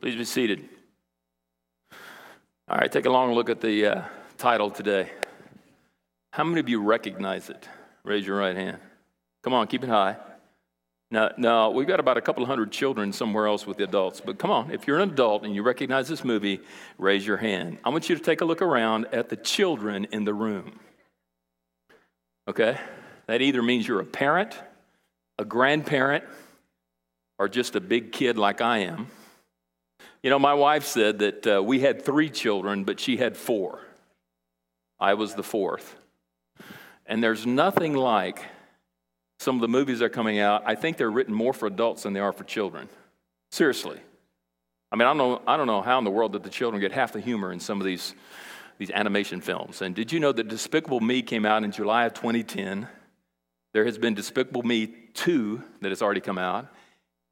Please be seated. All right, take a long look at the title today. How many of you recognize it? Raise your right hand. Come on, keep it high. Now, we've got about a couple hundred children somewhere else with the adults, but come on, if you're an adult and you recognize this movie, raise your hand. I want you to take a look around at the children in the room. Okay? That either means you're a parent, a grandparent, or just a big kid like I am. You know, my wife said that we had 3 children, but she had 4. I was the 4th. And there's nothing like some of the movies that are coming out. I think they're written more for adults than they are for children. Seriously. I mean, I don't know how in the world that the children get half the humor in some of these animation films. And did you know that Despicable Me came out in July of 2010? There has been Despicable Me 2 that has already come out.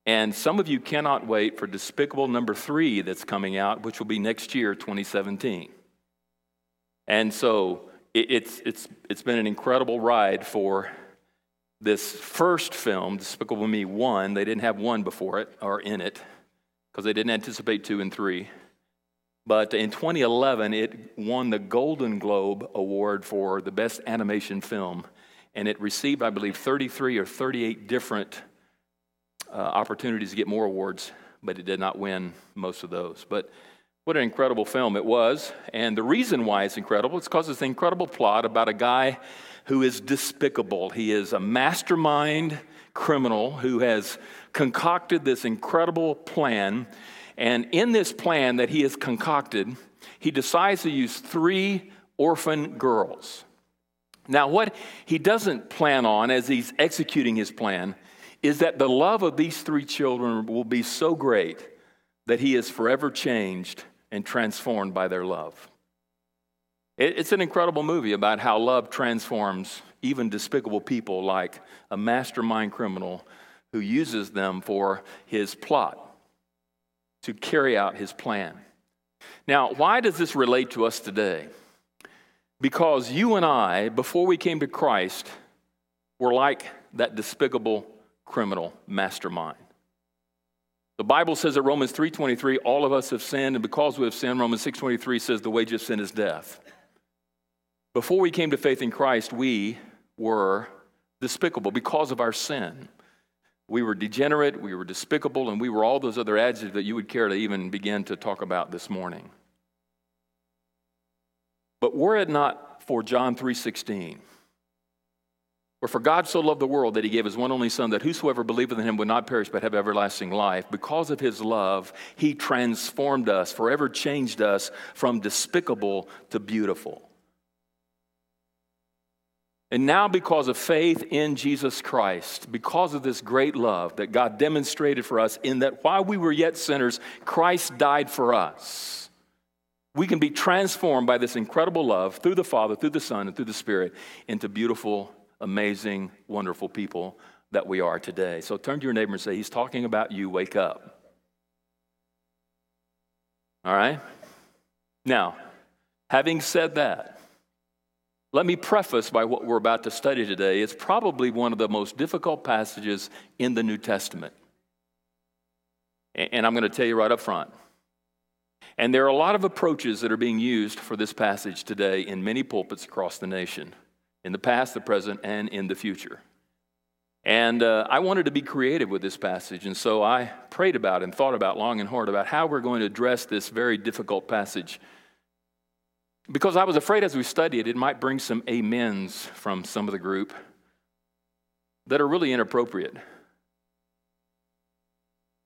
And some of you cannot wait for Despicable number 3 that's coming out, which will be next year, 2017. And so it's been an incredible ride for this first film, Despicable Me 1. They didn't have 1 before it or in it because they didn't anticipate 2 and 3. But in 2011, it won the Golden Globe Award for the best animation film, and it received, I believe, 33 or 38 different opportunities to get more awards, but it did not win most of those. But what an incredible film it was. And the reason why it's incredible is because it's an incredible plot about a guy who is despicable. He is a mastermind criminal who has concocted this incredible plan. And in this plan that he has concocted, he decides to use 3 orphan girls. Now, what he doesn't plan on as he's executing his plan is that the love of these 3 children will be so great that he is forever changed and transformed by their love. It's an incredible movie about how love transforms even despicable people like a mastermind criminal who uses them for his plot to carry out his plan. Now, why does this relate to us today? Because you and I, before we came to Christ, were like that despicable criminal mastermind. The Bible says at Romans 3:23, all of us have sinned, and because we have sinned, Romans 6:23 says the wage of sin is death. Before we came to faith in Christ, we were despicable because of our sin. We were degenerate, we were despicable, and we were all those other adjectives that you would care to even begin to talk about this morning. But were it not for John 3:16, where for God so loved the world that he gave his one only son, that whosoever believeth in him would not perish but have everlasting life. Because of his love, he transformed us, forever changed us from despicable to beautiful. And now because of faith in Jesus Christ, because of this great love that God demonstrated for us in that while we were yet sinners, Christ died for us. We can be transformed by this incredible love through the Father, through the Son, and through the Spirit into beautiful, amazing, wonderful people that we are today. So turn to your neighbor and say, he's talking about you, wake up. All right? Now, having said that, let me preface by what we're about to study today. It's probably one of the most difficult passages in the New Testament. And I'm going to tell you right up front. And there are a lot of approaches that are being used for this passage today in many pulpits across the nation. In the past, the present, and in the future. And I wanted to be creative with this passage, and so I prayed about and thought about long and hard about how we're going to address this very difficult passage. Because I was afraid as we studied, it might bring some amens from some of the group that are really inappropriate.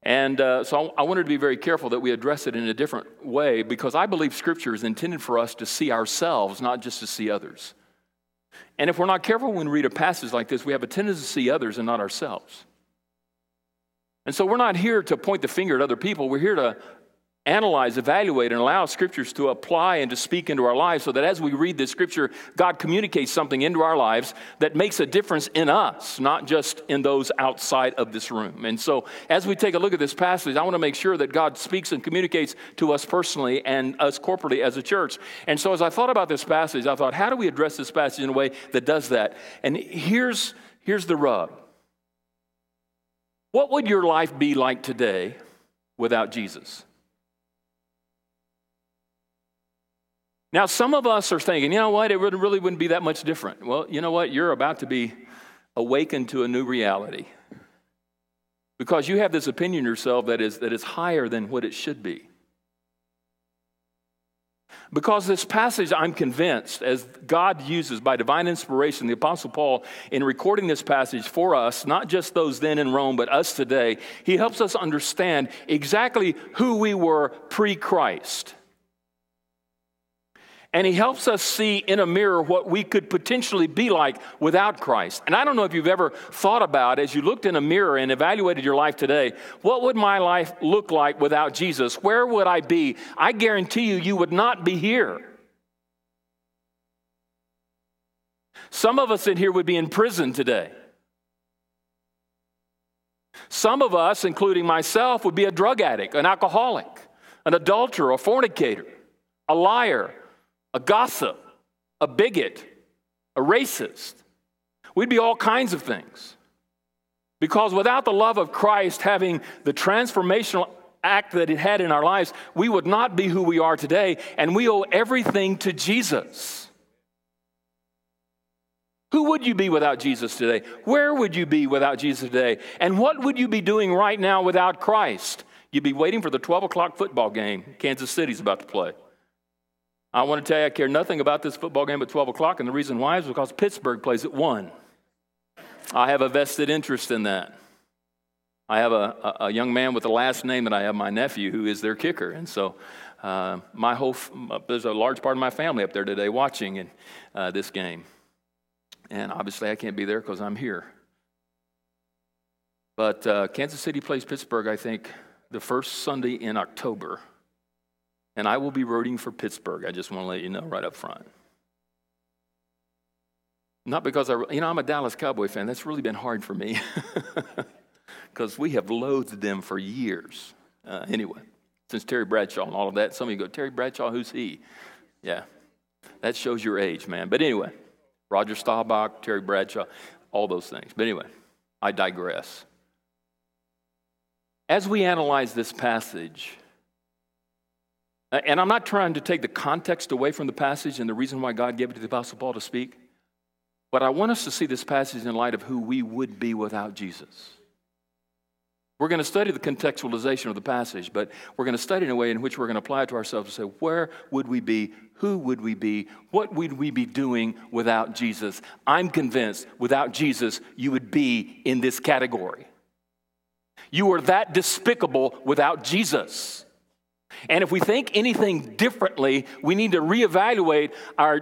And so I wanted to be very careful that we address it in a different way, because I believe Scripture is intended for us to see ourselves, not just to see others. And if we're not careful when we read a passage like this, we have a tendency to see others and not ourselves. And so we're not here to point the finger at other people. We're here to analyze, evaluate, and allow scriptures to apply and to speak into our lives so that as we read this scripture, God communicates something into our lives that makes a difference in us, not just in those outside of this room. And so as we take a look at this passage, I want to make sure that God speaks and communicates to us personally and us corporately as a church. And so as I thought about this passage, I thought, how do we address this passage in a way that does that? And here's the rub. What would your life be like today without Jesus? Now, some of us are thinking, you know what, it really wouldn't be that much different. Well, you know what, you're about to be awakened to a new reality because you have this opinion yourself that is higher than what it should be. Because this passage, I'm convinced, as God uses by divine inspiration, the Apostle Paul, in recording this passage for us, not just those then in Rome, but us today, he helps us understand exactly who we were pre-Christ. And he helps us see in a mirror what we could potentially be like without Christ. And I don't know if you've ever thought about, as you looked in a mirror and evaluated your life today, what would my life look like without Jesus? Where would I be? I guarantee you, you would not be here. Some of us in here would be in prison today. Some of us, including myself, would be a drug addict, an alcoholic, an adulterer, a fornicator, a liar, a gossip, a bigot, a racist. We'd be all kinds of things. Because without the love of Christ having the transformational act that it had in our lives, we would not be who we are today, and we owe everything to Jesus. Who would you be without Jesus today? Where would you be without Jesus today? And what would you be doing right now without Christ? You'd be waiting for the 12 o'clock football game Kansas City's about to play. I want to tell you, I care nothing about this football game at 12 o'clock, and the reason why is because Pittsburgh plays at 1. I have a vested interest in that. I have a young man with the last name that I have, my nephew, who is their kicker. And so there's a large part of my family up there today watching this game. And obviously I can't be there because I'm here. But Kansas City plays Pittsburgh, I think, the first Sunday in October. And I will be rooting for Pittsburgh. I just want to let you know right up front. Not because I'm a Dallas Cowboy fan. That's really been hard for me because we have loathed them for years. Anyway, since Terry Bradshaw and all of that, some of you go, Terry Bradshaw, who's he? Yeah, that shows your age, man. But anyway, Roger Staubach, Terry Bradshaw, all those things. But anyway, I digress. As we analyze this passage, and I'm not trying to take the context away from the passage and the reason why God gave it to the Apostle Paul to speak, but I want us to see this passage in light of who we would be without Jesus. We're going to study the contextualization of the passage, but we're going to study in a way in which we're going to apply it to ourselves and say, where would we be? Who would we be? What would we be doing without Jesus? I'm convinced without Jesus, you would be in this category. You are that despicable without Jesus. And if we think anything differently, we need to reevaluate our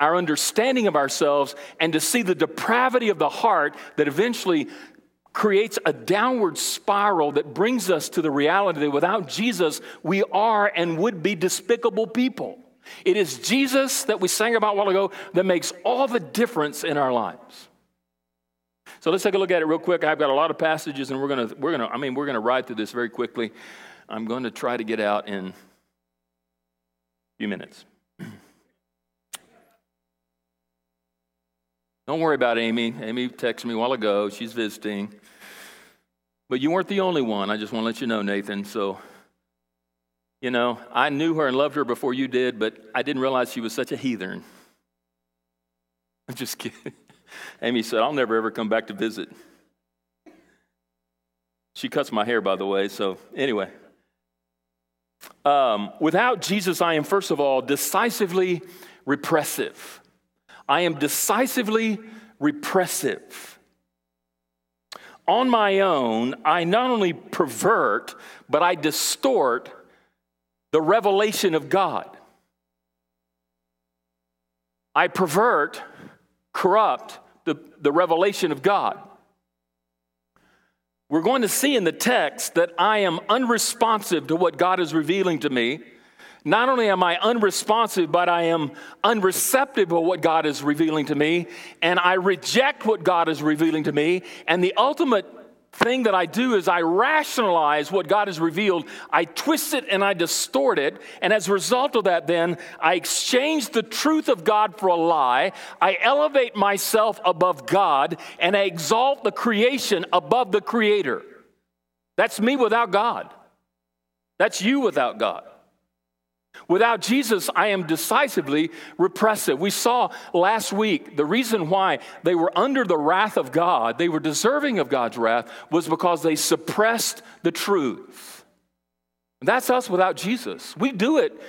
understanding of ourselves and to see the depravity of the heart that eventually creates a downward spiral that brings us to the reality that without Jesus, we are and would be despicable people. It is Jesus that we sang about a while ago that makes all the difference in our lives. So let's take a look at it real quick. I've got a lot of passages, and we're gonna ride through this very quickly. I'm going to try to get out in a few minutes. Don't worry about Amy. Amy texted me a while ago. She's visiting. But you weren't the only one. I just want to let you know, Nathan. So, you know, I knew her and loved her before you did, but I didn't realize she was such a heathen. I'm just kidding. Amy said, I'll never ever come back to visit. She cuts my hair, by the way. So anyway. Without Jesus, I am, first of all, decisively repressive. I am decisively repressive. On my own, I not only pervert, but I distort the revelation of God. I pervert, corrupt the revelation of God. We're going to see in the text that I am unresponsive to what God is revealing to me. Not only am I unresponsive, but I am unreceptive of what God is revealing to me, and I reject what God is revealing to me, and the ultimate thing that I do is I rationalize what God has revealed. I twist it and I distort it, and as a result of that then, I exchange the truth of God for a lie. I elevate myself above God, and I exalt the creation above the Creator. That's me without God. That's you without God. Without Jesus, I am decisively repressive. We saw last week the reason why they were under the wrath of God, they were deserving of God's wrath, was because they suppressed the truth. That's us without Jesus. We do it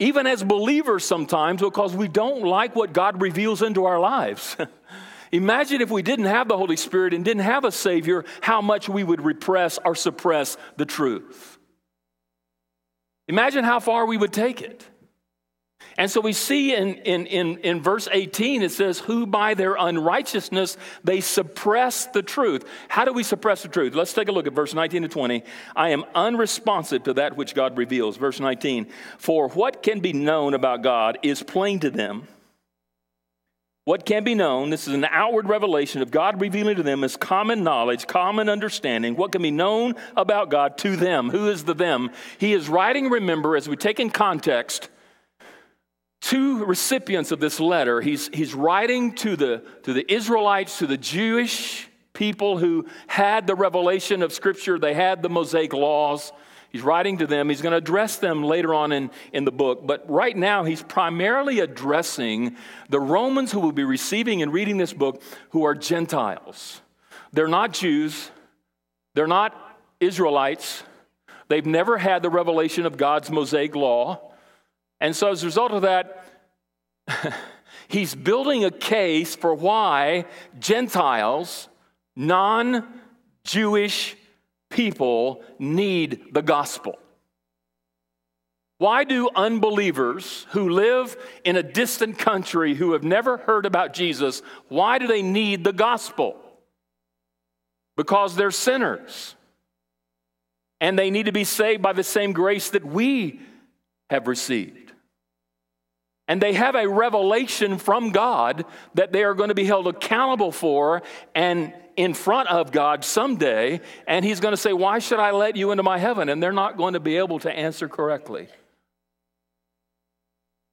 even as believers sometimes because we don't like what God reveals into our lives. Imagine if we didn't have the Holy Spirit and didn't have a Savior, how much we would repress or suppress the truth. Imagine how far we would take it. And so we see in verse 18, it says, who by their unrighteousness, they suppress the truth. How do we suppress the truth? Let's take a look at verse 19 to 20. I am unresponsive to that which God reveals. Verse 19, for what can be known about God is plain to them. What can be known, this is an outward revelation of God revealing to them, is common knowledge, common understanding. What can be known about God to them? Who is the them? He is writing, remember, as we take in context, two recipients of this letter. He's writing to the Israelites, to the Jewish people who had the revelation of Scripture. They had the Mosaic laws. He's writing to them. He's going to address them later on in the book. But right now, he's primarily addressing the Romans who will be receiving and reading this book, who are Gentiles. They're not Jews. They're not Israelites. They've never had the revelation of God's Mosaic law. And so as a result of that, he's building a case for why Gentiles, non-Jewish people need the gospel. Why do unbelievers who live in a distant country who have never heard about Jesus, why do they need the gospel? Because they're sinners. And they need to be saved by the same grace that we have received. And they have a revelation from God that they are going to be held accountable for and in front of God someday, and he's going to say, why should I let you into my heaven? And they're not going to be able to answer correctly.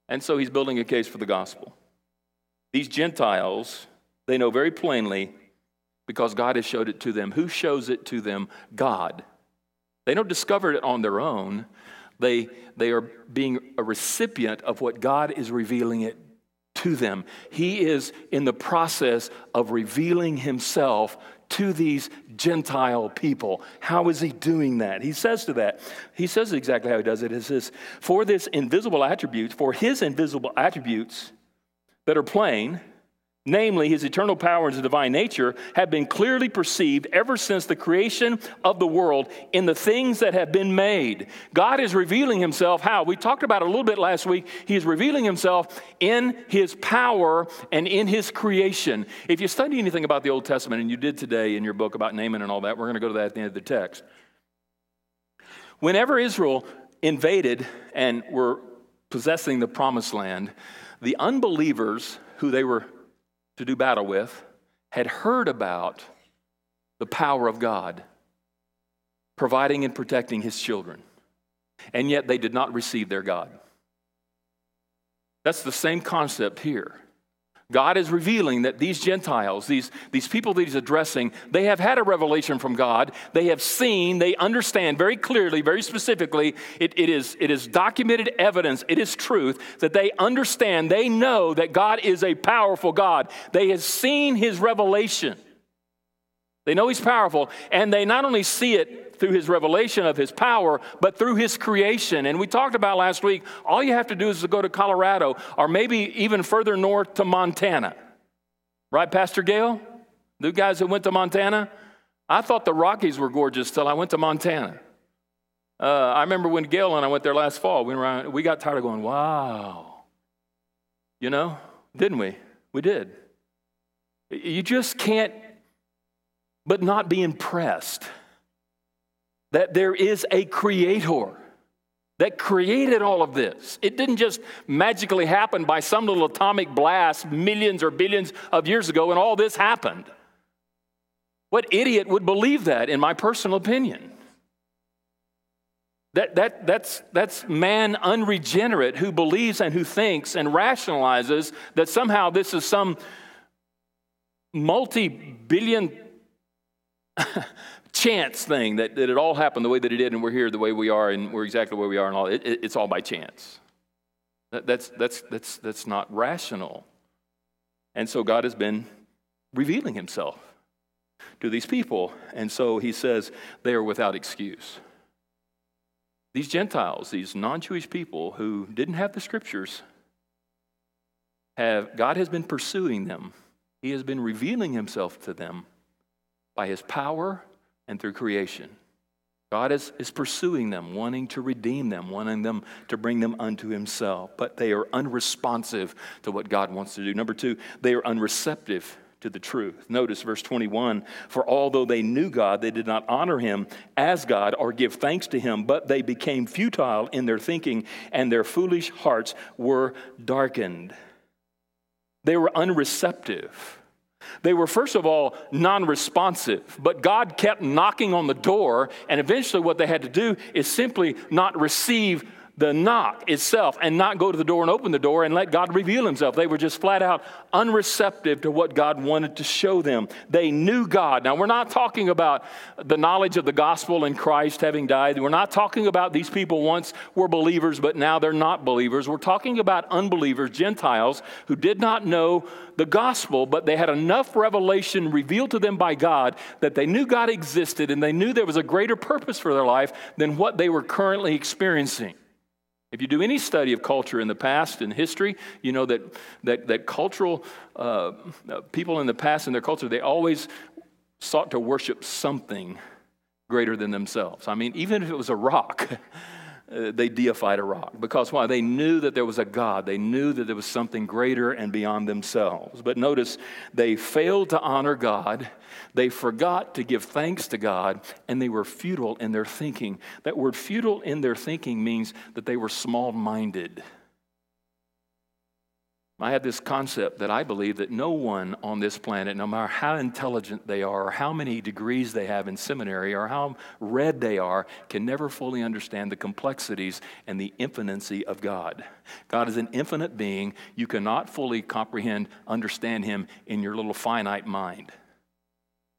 And so he's building a case for the gospel. These Gentiles, they know very plainly because God has showed it to them. Who shows it to them? God. They don't discover it on their own. They are being a recipient of what God is revealing it to them. He is in the process of revealing himself to these Gentile people. How is he doing that? He says exactly how he does it. It says, for his invisible attributes that are plain, namely his eternal power and his divine nature, have been clearly perceived ever since the creation of the world in the things that have been made. God is revealing himself how? We talked about it a little bit last week. He is revealing himself in his power and in his creation. If you study anything about the Old Testament, and you did today in your book about Naaman and all that, we're going to go to that at the end of the text. Whenever Israel invaded and were possessing the promised land, the unbelievers who they were to do battle with had heard about the power of God providing and protecting his children, and yet they did not receive their God. That's the same concept here. God is revealing that these Gentiles, these people that he's addressing, they have had a revelation from God. They have seen, they understand very clearly, very specifically, it is documented evidence, it is truth, that they understand, they know that God is a powerful God. They have seen his revelation. They know he's powerful, and they not only see it through his revelation of his power, but through his creation. And we talked about last week, all you have to do is to go to Colorado, or maybe even further north to Montana. Right, Pastor Gail? The guys that went to Montana? I thought the Rockies were gorgeous till I went to Montana. I remember when Gail and I went there last fall, we got tired of going, wow. You know, didn't we? We did. You just can't but not be impressed that there is a creator that created all of this. It didn't just magically happen by some little atomic blast millions or billions of years ago and all this happened. What idiot would believe that, in my personal opinion? That's man unregenerate who believes and who thinks and rationalizes that somehow this is some multi-billion chance thing that it all happened the way that it did, and we're here the way we are, and we're exactly where we are, and all it's all by chance. That's not rational. And so God has been revealing Himself to these people, and so He says they are without excuse. These Gentiles, these non-Jewish people who didn't have the Scriptures, God has been pursuing them. He has been revealing Himself to them by His power and through creation. God is pursuing them, wanting to redeem them, wanting them to bring them unto Himself. But they are unresponsive to what God wants to do. Number two, they are unreceptive to the truth. Notice verse 21, for although they knew God, they did not honor Him as God or give thanks to Him, but they became futile in their thinking, and their foolish hearts were darkened. They were unreceptive. They were, first of all, non-responsive, but God kept knocking on the door, and eventually what they had to do is simply not receive the knock itself and not go to the door and open the door and let God reveal Himself. They were just flat out unreceptive to what God wanted to show them. They knew God. Now, we're not talking about the knowledge of the gospel and Christ having died. We're not talking about these people once were believers, but now they're not believers. We're talking about unbelievers, Gentiles, who did not know the gospel, but they had enough revelation revealed to them by God that they knew God existed and they knew there was a greater purpose for their life than what they were currently experiencing. If you do any study of culture in the past and history, you know that cultural people in the past and their culture, they always sought to worship something greater than themselves. I mean, even if it was a rock, they deified a rock. Because why? They knew that there was a God. They knew that there was something greater and beyond themselves. But notice, they failed to honor God. They forgot to give thanks to God, and they were futile in their thinking. That word futile in their thinking means that they were small-minded. I had this concept that I believe that no one on this planet, no matter how intelligent they are or how many degrees they have in seminary or how read they are, can never fully understand the complexities and the infinity of God. God is an infinite being. You cannot fully comprehend, understand Him in your little finite mind.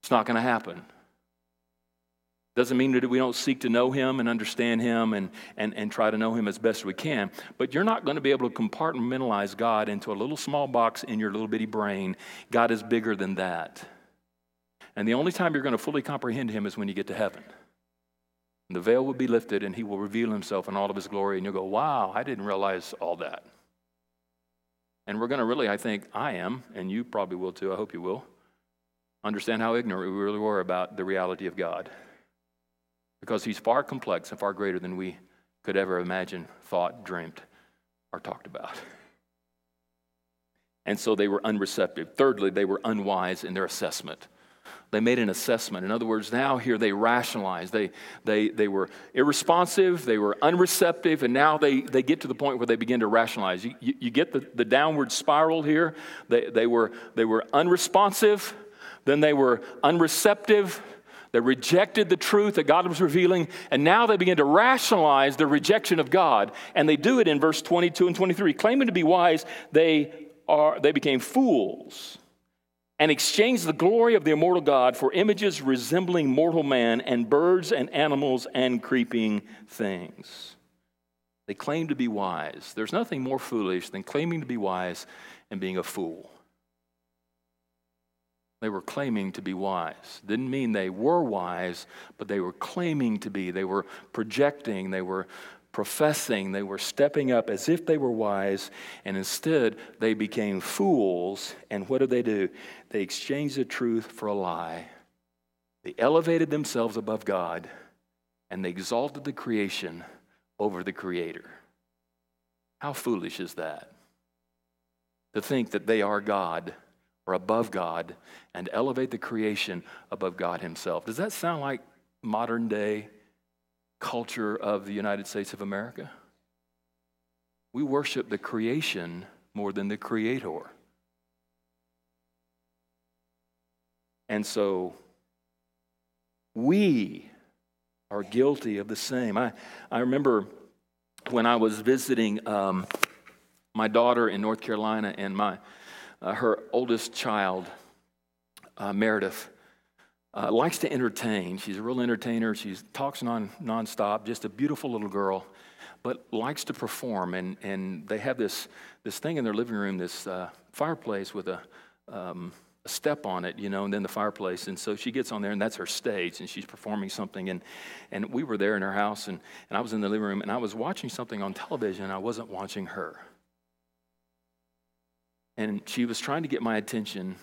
It's not going to happen. Doesn't mean that we don't seek to know Him and understand Him and try to know Him as best we can, but you're not going to be able to compartmentalize God into a little small box in your little bitty brain. God is bigger than that. And the only time you're going to fully comprehend Him is when you get to heaven. And the veil will be lifted and He will reveal Himself in all of His glory, and you'll go, wow, I didn't realize all that. And we're going to really, I think, I am, and you probably will too, I hope you will, understand how ignorant we really were about the reality of God, because He's far complex and far greater than we could ever imagine, thought, dreamt, or talked about. And so they were unreceptive. Thirdly, they were unwise in their assessment. They made an assessment. In other words, now here they rationalized. They were irresponsive, they were unreceptive, and now they get to the point where they begin to rationalize. You get the downward spiral here. They were unresponsive. Then they were unreceptive. They rejected the truth that God was revealing, and now they begin to rationalize their rejection of God, and they do it in verse 22 and 23. Claiming to be wise, they became fools and exchanged the glory of the immortal God for images resembling mortal man and birds and animals and creeping things. They claimed to be wise. There's nothing more foolish than claiming to be wise and being a fool. They were claiming to be wise. Didn't mean they were wise, but they were claiming to be. They were projecting. They were professing. They were stepping up as if they were wise, and instead they became fools. And what do? They exchanged the truth for a lie. They elevated themselves above God, and they exalted the creation over the Creator. How foolish is that? To think that they are God, or above God, and elevate the creation above God Himself. Does that sound like modern day culture of the United States of America. We worship the creation more than the creator. And so we are guilty of the same. I remember when I was visiting my daughter in North Carolina, and my her oldest child, Meredith, likes to entertain. She's a real entertainer. She talks nonstop, just a beautiful little girl, but likes to perform. And they have this thing in their living room, this fireplace with a step on it, you know, and then the fireplace. And so she gets on there, and that's her stage, and she's performing something. And we were there in her house, and I was in the living room, and I was watching something on television, and I wasn't watching her. And she was trying to get my attention,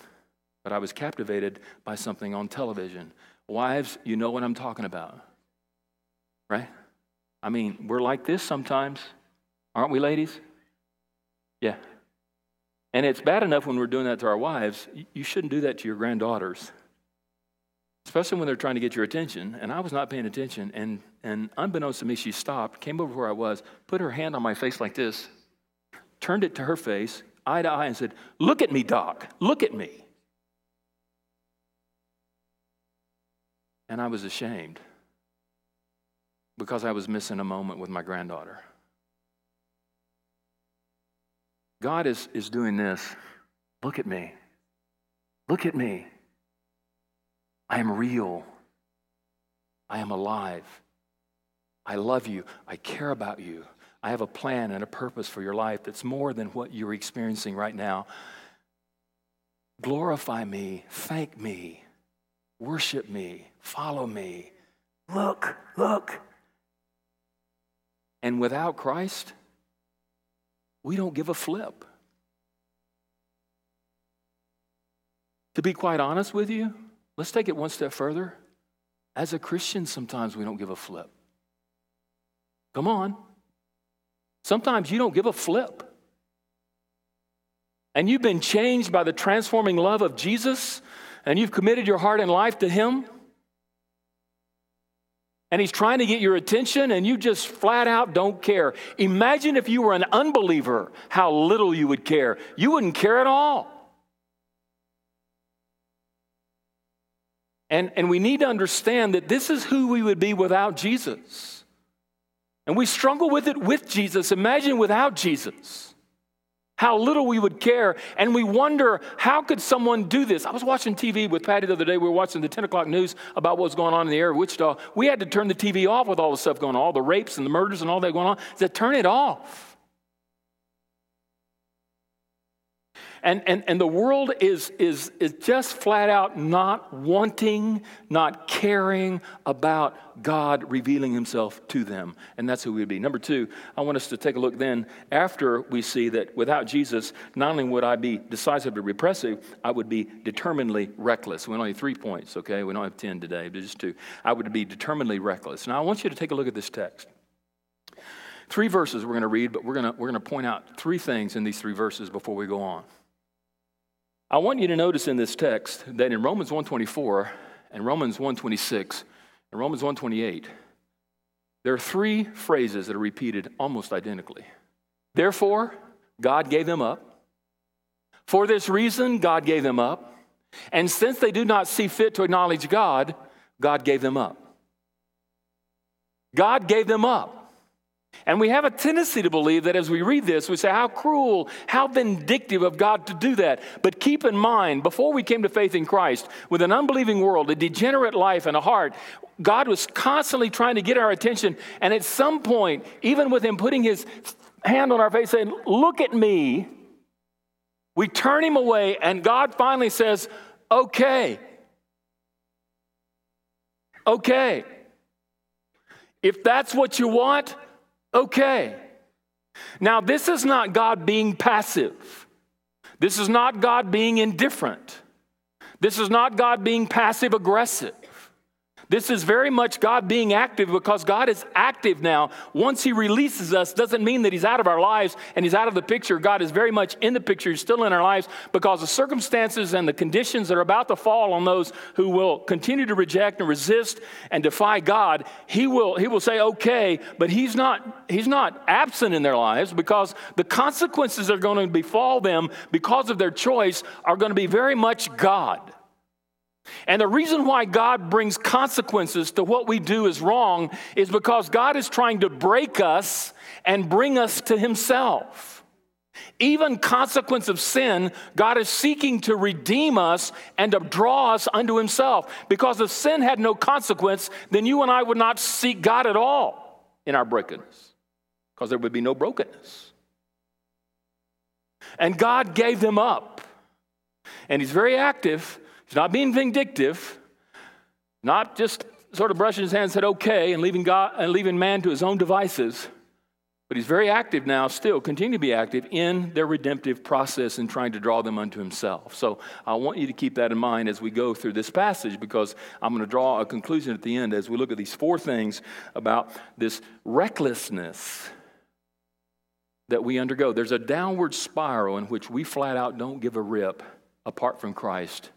but I was captivated by something on television. Wives, you know what I'm talking about, right? I mean, we're like this sometimes, aren't we, ladies? Yeah. And it's bad enough when we're doing that to our wives. You shouldn't do that to your granddaughters, especially when they're trying to get your attention. And I was not paying attention, and unbeknownst to me, she stopped, came over where I was, put her hand on my face like this, turned it to her face, eye to eye, and said, "Look at me, Doc, look at me." And I was ashamed because I was missing a moment with my granddaughter. God is doing this. Look at me. Look at me. I am real. I am alive. I love you. I care about you. I have a plan and a purpose for your life that's more than what you're experiencing right now. Glorify me, thank me, worship me, follow me. Look, look. And without Christ, we don't give a flip. To be quite honest with you, let's take it one step further. As a Christian, sometimes we don't give a flip. Come on. Sometimes you don't give a flip. And you've been changed by the transforming love of Jesus, and you've committed your heart and life to Him. And He's trying to get your attention, and you just flat out don't care. Imagine if you were an unbeliever, how little you would care. You wouldn't care at all. And we need to understand that this is who we would be without Jesus. And we struggle with it with Jesus. Imagine without Jesus, how little we would care. And we wonder, how could someone do this? I was watching TV with Patty the other day. We were watching the 10 o'clock news about what's going on in the area of Wichita. We had to turn the TV off with all the stuff going on, all the rapes and the murders and all that going on. I said, turn it off. And the world is just flat out not wanting, not caring about God revealing Himself to them. And that's who we would be. Number two, I want us to take a look then, after we see that without Jesus, not only would I be decisively repressive, I would be determinedly reckless. We only have 3 points, okay? We don't have 10 today, but just 2. I would be determinedly reckless. Now, I want you to take a look at this text. 3 verses we're going to read, but we're going to point out 3 things in these 3 verses before we go on. I want you to notice in this text that in Romans 1:24 and Romans 1:26 and Romans 1:28, there are 3 phrases that are repeated almost identically. Therefore, God gave them up. For this reason, God gave them up. And since they do not see fit to acknowledge God, God gave them up. God gave them up. And we have a tendency to believe that as we read this, we say, how cruel, how vindictive of God to do that. But keep in mind, before we came to faith in Christ, with an unbelieving world, a degenerate life, and a heart, God was constantly trying to get our attention. And at some point, even with Him putting His hand on our face saying, look at me, we turn Him away, and God finally says, okay. If that's what you want, okay. Now, this is not God being passive. This is not God being indifferent. This is not God being passive-aggressive. This is very much God being active, because God is active now. Once he releases us, doesn't mean that he's out of our lives and he's out of the picture. God is very much in the picture. He's still in our lives, because the circumstances and the conditions that are about to fall on those who will continue to reject and resist and defy God, he will say, okay, but he's not absent in their lives, because the consequences that are going to befall them because of their choice are going to be very much God. And the reason why God brings consequences to what we do is wrong is because God is trying to break us and bring us to himself. Even consequence of sin, God is seeking to redeem us and to draw us unto himself. Because if sin had no consequence, then you and I would not seek God at all in our brokenness, because there would be no brokenness. And God gave them up. And he's very active. He's not being vindictive, not just sort of brushing his hands and said, okay, and leaving God and leaving man to his own devices. But he's very active now, still continue to be active in their redemptive process and trying to draw them unto himself. So I want you to keep that in mind as we go through this passage, because I'm going to draw a conclusion at the end as we look at these four things about this recklessness that we undergo. There's a downward spiral in which we flat out don't give a rip apart from Christ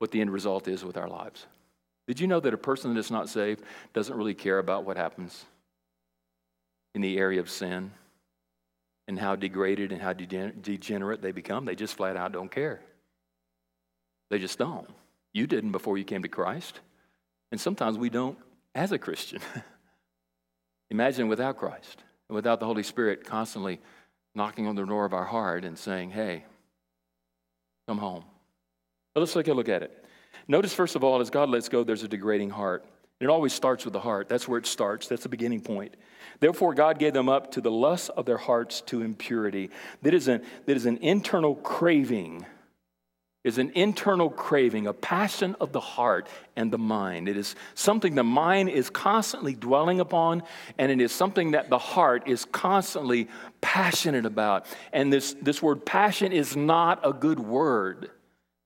what the end result is with our lives. Did you know that a person that's not saved doesn't really care about what happens in the area of sin and how degraded and how degenerate they become? They just flat out don't care. They just don't. You didn't before you came to Christ. And sometimes we don't as a Christian. Imagine without Christ and without the Holy Spirit constantly knocking on the door of our heart and saying, hey, come home. Let's take a look at it. Notice, first of all, as God lets go, there's a degrading heart. It always starts with the heart. That's where it starts. That's the beginning point. Therefore, God gave them up to the lusts of their hearts, to impurity. That is an internal craving. Is an internal craving, a passion of the heart and the mind. It is something the mind is constantly dwelling upon, and it is something that the heart is constantly passionate about. And this word passion is not a good word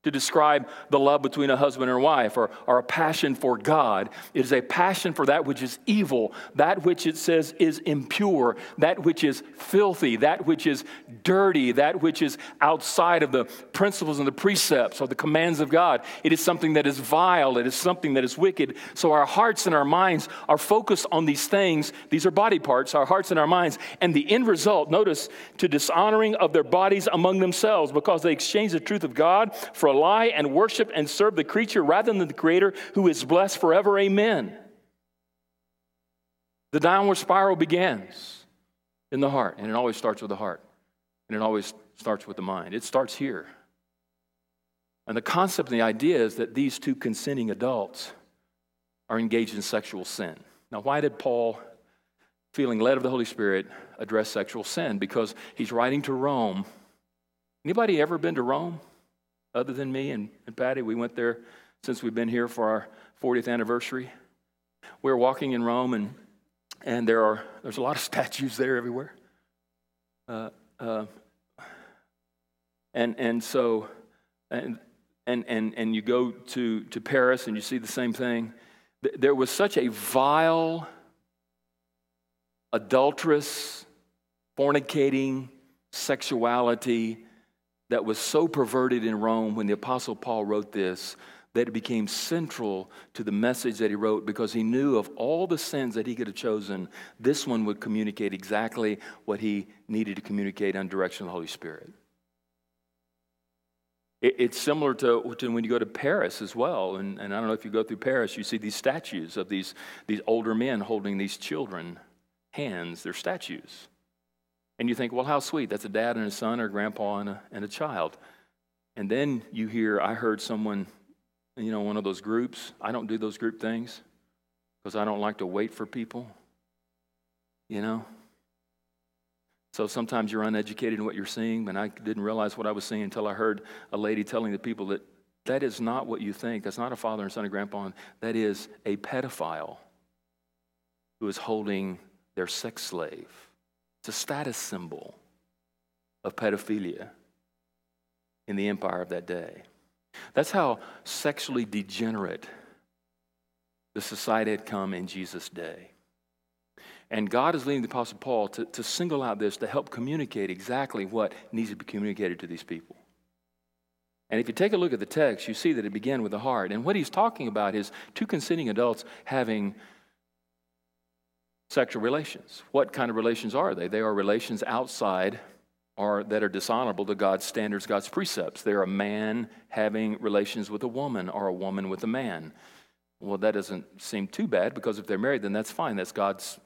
to describe the love between a husband and a wife, or a passion for God. It is a passion for that which is evil, that which it says is impure, that which is filthy, that which is dirty, that which is outside of the principles and the precepts or the commands of God. It is something that is vile. It is something that is wicked. So our hearts and our minds are focused on these things. These are body parts, our hearts and our minds. And the end result, notice, to dishonoring of their bodies among themselves, because they exchange the truth of God for lie and worship and serve the creature rather than the Creator, who is blessed forever. Amen. The downward spiral begins in the heart, and it always starts with the heart, and it always starts with the mind. It starts here. And the concept and the idea is that these two consenting adults are engaged in sexual sin. Now, why did Paul, feeling led of the Holy Spirit, address sexual sin? Because he's writing to Rome. Anybody ever been to Rome? Other than me and Patty, we went there since we've been here for our 40th anniversary. We're walking in Rome, and there's a lot of statues there everywhere. And so you go to Paris and you see the same thing. There was such a vile, adulterous, fornicating sexuality that was so perverted in Rome when the Apostle Paul wrote this that it became central to the message that he wrote, because he knew of all the sins that he could have chosen, this one would communicate exactly what he needed to communicate on direction of the Holy Spirit. It's similar to when you go to Paris as well, and I don't know if you go through Paris, you see these statues of these older men holding these children's hands, they're statues. And you think, well, how sweet. That's a dad and a son, or a grandpa and a child. And then you hear, I heard someone, one of those groups. I don't do those group things because I don't like to wait for people, So sometimes you're uneducated in what you're seeing, and I didn't realize what I was seeing until I heard a lady telling the people that is not what you think. That's not a father and son and grandpa. And that is a pedophile who is holding their sex slave. It's a status symbol of pedophilia in the empire of that day. That's how sexually degenerate The society had come in Jesus' day. And God is leading the Apostle Paul to single out this, to help communicate exactly what needs to be communicated to these people. And if you take a look at the text, you see that it began with the heart. And what he's talking about is two consenting adults having sexual relations. What kind of relations are they? They are relations outside or that are dishonorable to God's standards, God's precepts. They're a man having relations with a woman or a woman with a man. Well, that doesn't seem too bad because if they're married, then that's fine. That's God's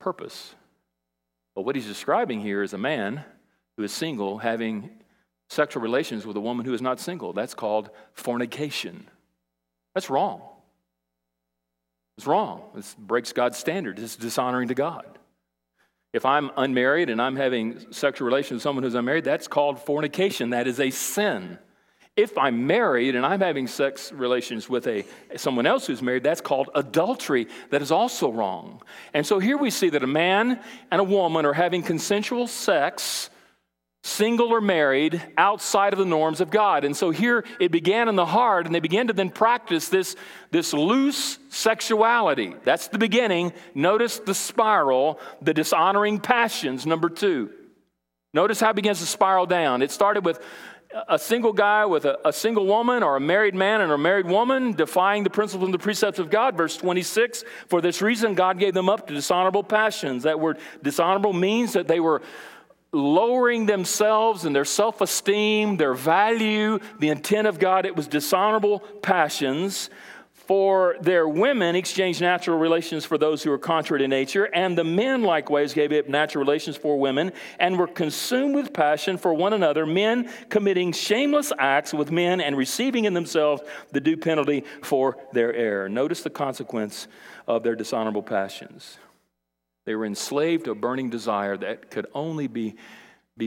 purpose. But what he's describing here is a man who is single having sexual relations with a woman who is not single. That's called fornication. That's wrong. It's wrong. This breaks God's standard. It's dishonoring to God. If I'm unmarried and I'm having sexual relations with someone who's unmarried, that's called fornication. That is a sin. If I'm married and I'm having sex relations with someone else who's married, that's called adultery. That is also wrong. And so here we see that a man and a woman are having consensual sex, single or married, outside of the norms of God. And so here it began in the heart, and they began to then practice this loose sexuality. That's the beginning. Notice the spiral, the dishonoring passions, number two. Notice how it begins to spiral down. It started with a single guy with a single woman, or a married man and a married woman, defying the principles and the precepts of God. Verse 26, for this reason God gave them up to dishonorable passions. That word dishonorable means that they were lowering themselves and their self-esteem, their value, the intent of God. It was dishonorable passions. For their women exchanged natural relations for those who were contrary to nature, and the men likewise gave up natural relations for women and were consumed with passion for one another, men committing shameless acts with men and receiving in themselves the due penalty for their error. Notice the consequence of their dishonorable passions. They were enslaved to a burning desire that could only be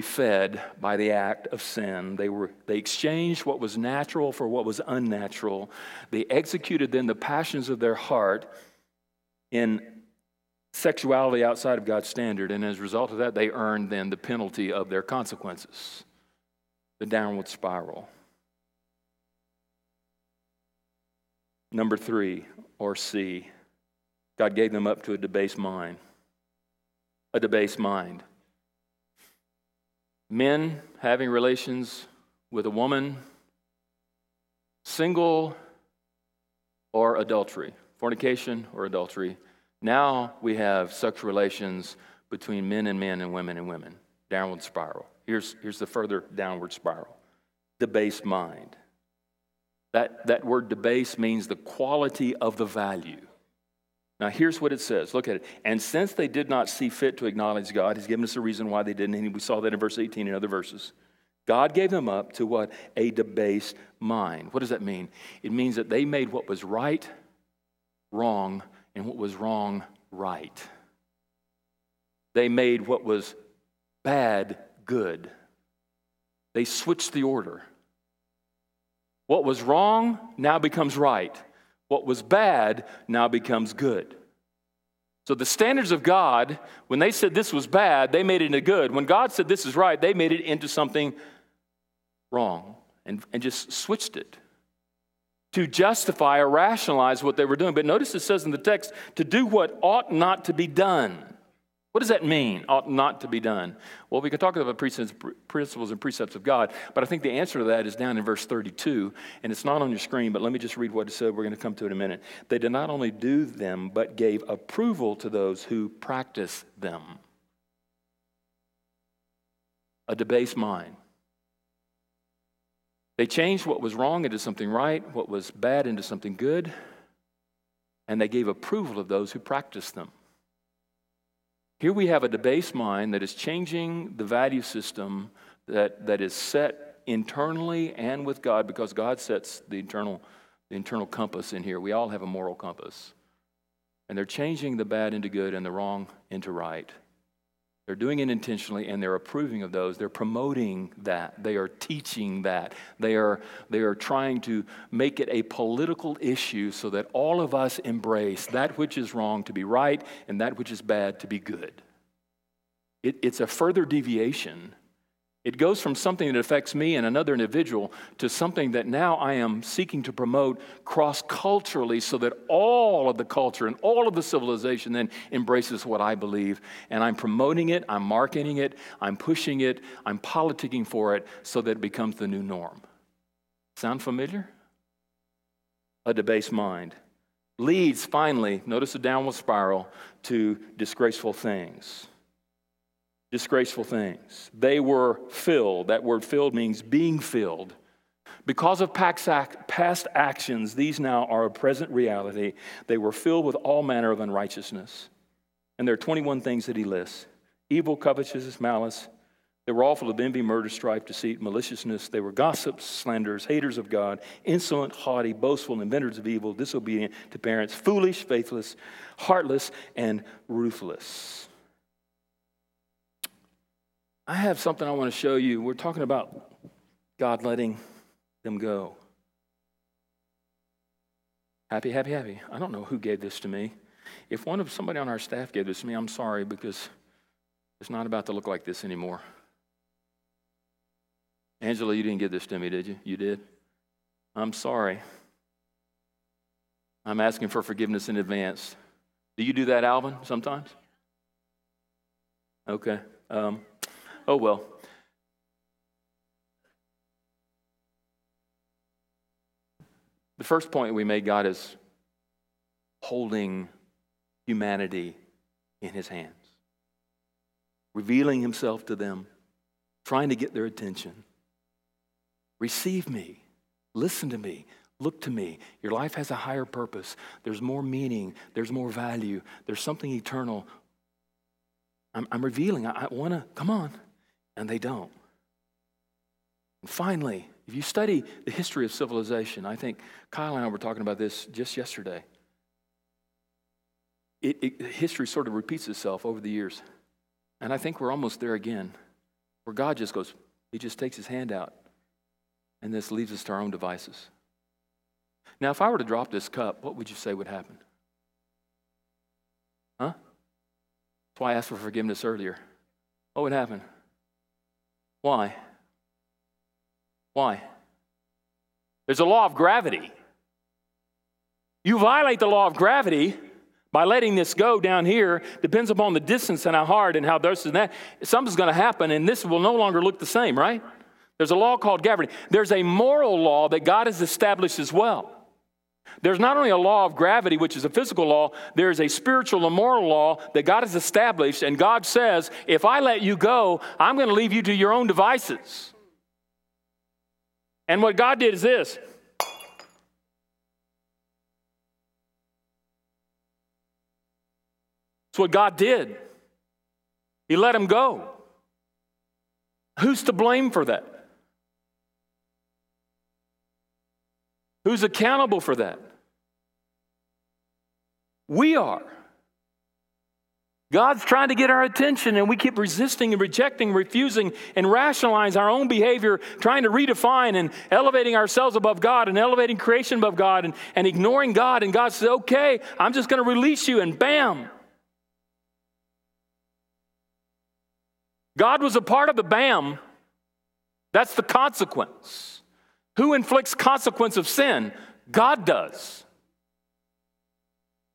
fed by the act of sin. They exchanged what was natural for what was unnatural. They executed then the passions of their heart in sexuality outside of God's standard, and as a result of that, they earned then the penalty of their consequences, the downward spiral. Number three, or C, God gave them up to a debased mind. A debased mind. Men having relations with a woman, single or adultery, fornication or adultery. Now we have sexual relations between men and women and women. Downward spiral. Here's the further downward spiral. Debased mind. That word debased means the quality of the value. Now, here's what it says. Look at it. And since they did not see fit to acknowledge God, he's given us a reason why they didn't. And we saw that in verse 18 and other verses. God gave them up to what? A debased mind. What does that mean? It means that they made what was right, wrong, and what was wrong, right. They made what was bad, good. They switched the order. What was wrong now becomes right. What was bad now becomes good. So the standards of God, when they said this was bad, they made it into good. When God said this is right, they made it into something wrong and just switched it to justify or rationalize what they were doing. But notice it says in the text, to do what ought not to be done. What does that mean, ought not to be done? Well, we could talk about principles and precepts of God, but I think the answer to that is down in verse 32, and it's not on your screen, but let me just read what it said. We're going to come to it in a minute. They did not only do them, but gave approval to those who practice them. A debased mind. They changed what was wrong into something right, what was bad into something good, and they gave approval of those who practiced them. Here we have a debased mind that is changing the value system that is set internally and with God, because God sets the internal compass in here. We all have a moral compass. And they're changing the bad into good and the wrong into right. They're doing it intentionally, and they're approving of those. They're promoting that. They are teaching that. They are trying to make it a political issue so that all of us embrace that which is wrong to be right and that which is bad to be good. It's a further deviation It goes from something that affects me and another individual to something that now I am seeking to promote cross-culturally so that all of the culture and all of the civilization then embraces what I believe. And I'm promoting it, I'm marketing it, I'm pushing it, I'm politicking for it so that it becomes the new norm. Sound familiar? A debased mind leads finally, notice a downward spiral, to disgraceful things. Disgraceful things. They were filled. That word filled means being filled. Because of past actions, these now are a present reality. They were filled with all manner of unrighteousness. And there are 21 things that he lists. Evil, covetousness, malice. They were all full of envy, murder, strife, deceit, maliciousness. They were gossips, slanderers, haters of God, insolent, haughty, boastful, inventors of evil, disobedient to parents, foolish, faithless, heartless, and ruthless. I have something I want to show you. We're talking about God letting them go. Happy, happy, happy. I don't know who gave this to me. If somebody on our staff gave this to me, I'm sorry, because it's not about to look like this anymore. Angela, you didn't give this to me, did you? You did? I'm sorry. I'm asking for forgiveness in advance. Do you do that, Alvin, sometimes? Okay. Oh, well. The first point we made, God is holding humanity in his hands, revealing himself to them, trying to get their attention. Receive me. Listen to me. Look to me. Your life has a higher purpose. There's more meaning. There's more value. There's something eternal. I'm revealing. I want to. Come on. And they don't. And finally, if you study the history of civilization, I think Kyle and I were talking about this just yesterday. History sort of repeats itself over the years. And I think we're almost there again, where God just goes, he just takes his hand out, and this leaves us to our own devices. Now, if I were to drop this cup, what would you say would happen? Huh? That's why I asked for forgiveness earlier. What would happen? Why? Why? There's a law of gravity. You violate the law of gravity by letting this go down here. Depends upon the distance and how hard and how this and that. Something's going to happen, and this will no longer look the same, right? There's a law called gravity. There's a moral law that God has established as well. There's not only a law of gravity, which is a physical law, there's a spiritual and moral law that God has established, and God says, if I let you go, I'm going to leave you to your own devices. And what God did is this. It's what God did. He let him go. Who's to blame for that? Who's accountable for that? We are. God's trying to get our attention, and we keep resisting and rejecting, refusing, and rationalizing our own behavior, trying to redefine and elevating ourselves above God and elevating creation above God and ignoring God. And God says, okay, I'm just going to release you, and bam. God was a part of the bam. That's the consequence. Who inflicts consequence of sin? God does.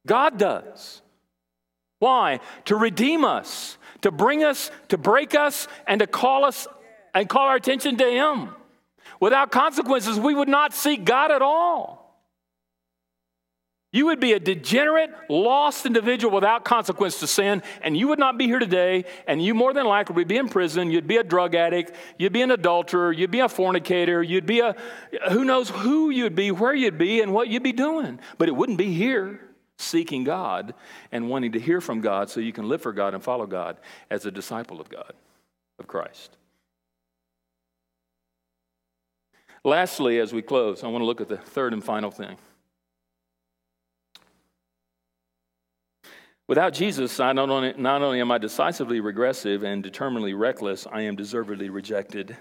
God does. Why? To redeem us, to bring us, to break us, and to call us and call our attention to him. Without consequences, we would not seek God at all. You would be a degenerate, lost individual without consequence to sin, and you would not be here today, and you more than likely would be in prison, you'd be a drug addict, you'd be an adulterer, you'd be a fornicator, you'd be who knows who you'd be, where you'd be, and what you'd be doing. But it wouldn't be here seeking God and wanting to hear from God so you can live for God and follow God as a disciple of God, of Christ. Lastly, as we close, I want to look at the third and final thing. Without Jesus, I not only am I decisively regressive and determinedly reckless, I am deservedly rejected.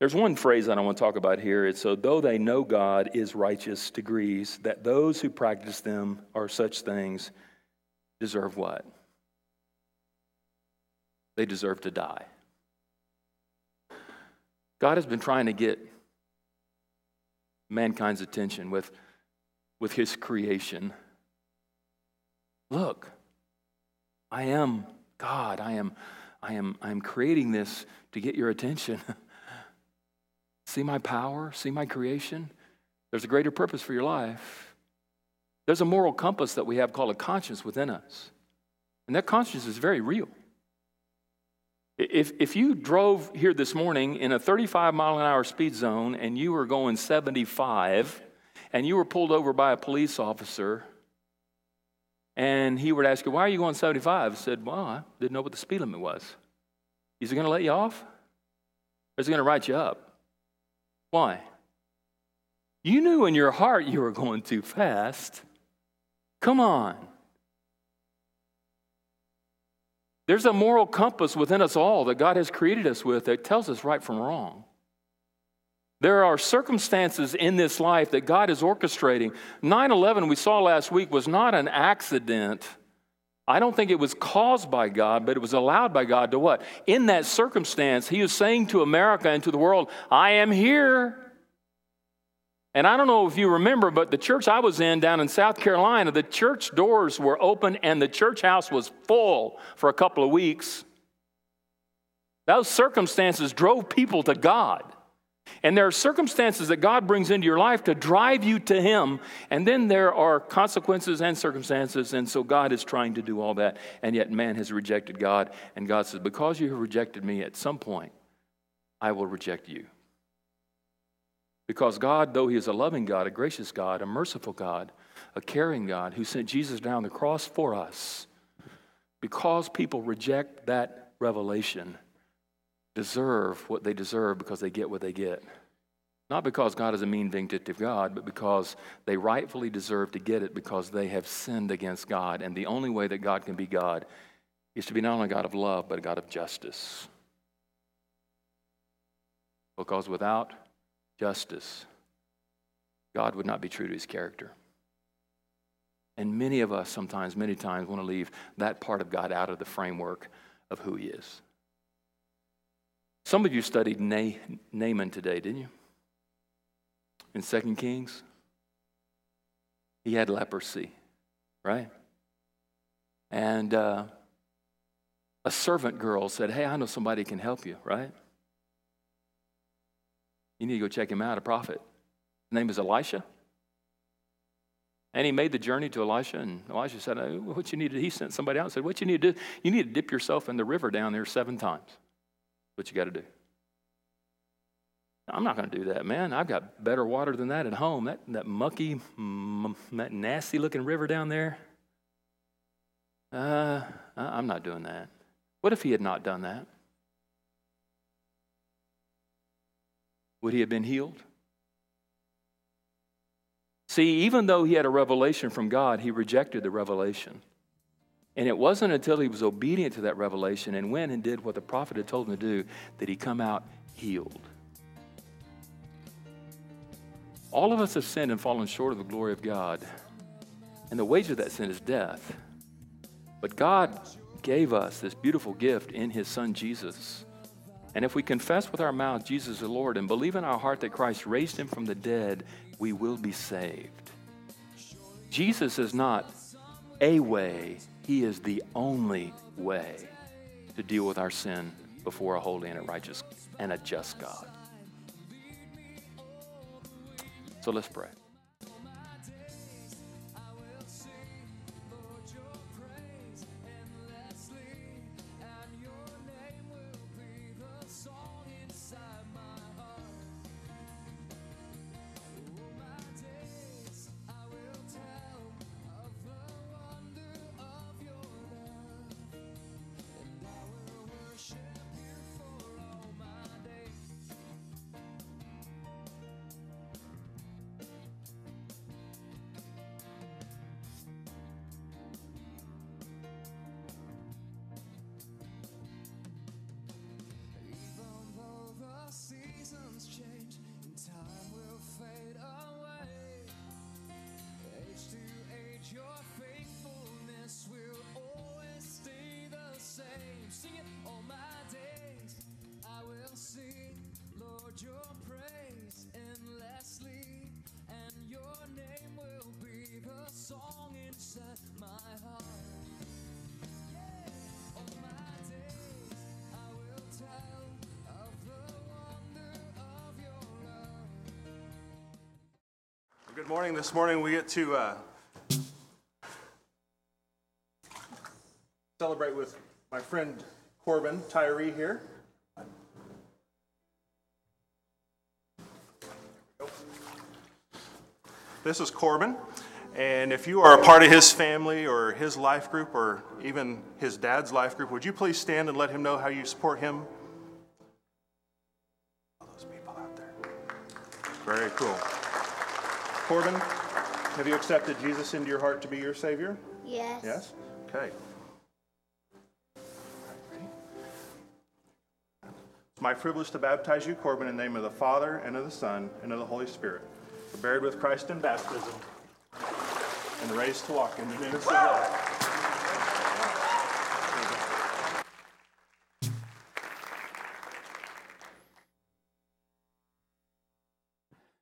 There's one phrase I don't want to talk about here. It's, so though they know God is righteous degrees, that those who practice them or such things deserve what? They deserve to die. God has been trying to get mankind's attention with his creation. Look, I am God. I am creating this to get your attention. See my power? See my creation? There's a greater purpose for your life. There's a moral compass that we have called a conscience within us. And that conscience is very real. If you drove here this morning in a 35-mile-an-hour speed zone and you were going 75 and you were pulled over by a police officer and he would ask you, why are you going 75? I said, well, I didn't know what the speed limit was. Is he going to let you off? Or is he going to write you up? Why? You knew in your heart you were going too fast. Come on. There's a moral compass within us all that God has created us with that tells us right from wrong. There are circumstances in this life that God is orchestrating. 9/11 we saw last week was not an accident. I don't think it was caused by God, but it was allowed by God to what? In that circumstance, he is saying to America and to the world, I am here. And I don't know if you remember, but the church I was in down in South Carolina, the church doors were open and the church house was full for a couple of weeks. Those circumstances drove people to God. And there are circumstances that God brings into your life to drive you to him. And then there are consequences and circumstances. And so God is trying to do all that. And yet man has rejected God. And God says, because you have rejected me, at some point, I will reject you. Because God, though he is a loving God, a gracious God, a merciful God, a caring God, who sent Jesus down the cross for us, because people reject that revelation, deserve what they deserve because they get what they get. Not because God is a mean, vindictive God, but because they rightfully deserve to get it because they have sinned against God. And the only way that God can be God is to be not only a God of love, but a God of justice. Because without justice, God would not be true to his character. And many of us sometimes, many times, want to leave that part of God out of the framework of who he is. Some of you studied Naaman today, didn't you? In 2 Kings, he had leprosy, right? And a servant girl said, hey, I know somebody can help you, right? You need to go check him out, a prophet. His name is Elisha. And he made the journey to Elisha, and Elisha said, what you need to do? He sent somebody out and said, what you need to do? You need to dip yourself in the river down there 7 times. That's what you got to do. I'm not going to do that, man. I've got better water than that at home. That mucky, that nasty-looking river down there. I'm not doing that. What if he had not done that? Would he have been healed? See, even though he had a revelation from God, he rejected the revelation. And it wasn't until he was obedient to that revelation and went and did what the prophet had told him to do that he come out healed. All of us have sinned and fallen short of the glory of God. And the wage of that sin is death. But God gave us this beautiful gift in his son Jesus. And if we confess with our mouth Jesus the Lord and believe in our heart that Christ raised him from the dead, we will be saved. Jesus is not a way. He is the only way to deal with our sin before a holy and a righteous and a just God. So let's pray. Good morning. This morning we get to celebrate with my friend Corbin Tyree here. There we go. This is Corbin, and if you are a part of his family or his life group or even his dad's life group, would you please stand and let him know how you support him? All those people out there. Very cool. Corbin, have you accepted Jesus into your heart to be your Savior? Yes. Yes? Okay. It's my privilege to baptize you, Corbin, in the name of the Father, and of the Son, and of the Holy Spirit. We're buried with Christ in baptism, and raised to walk in the newness of life.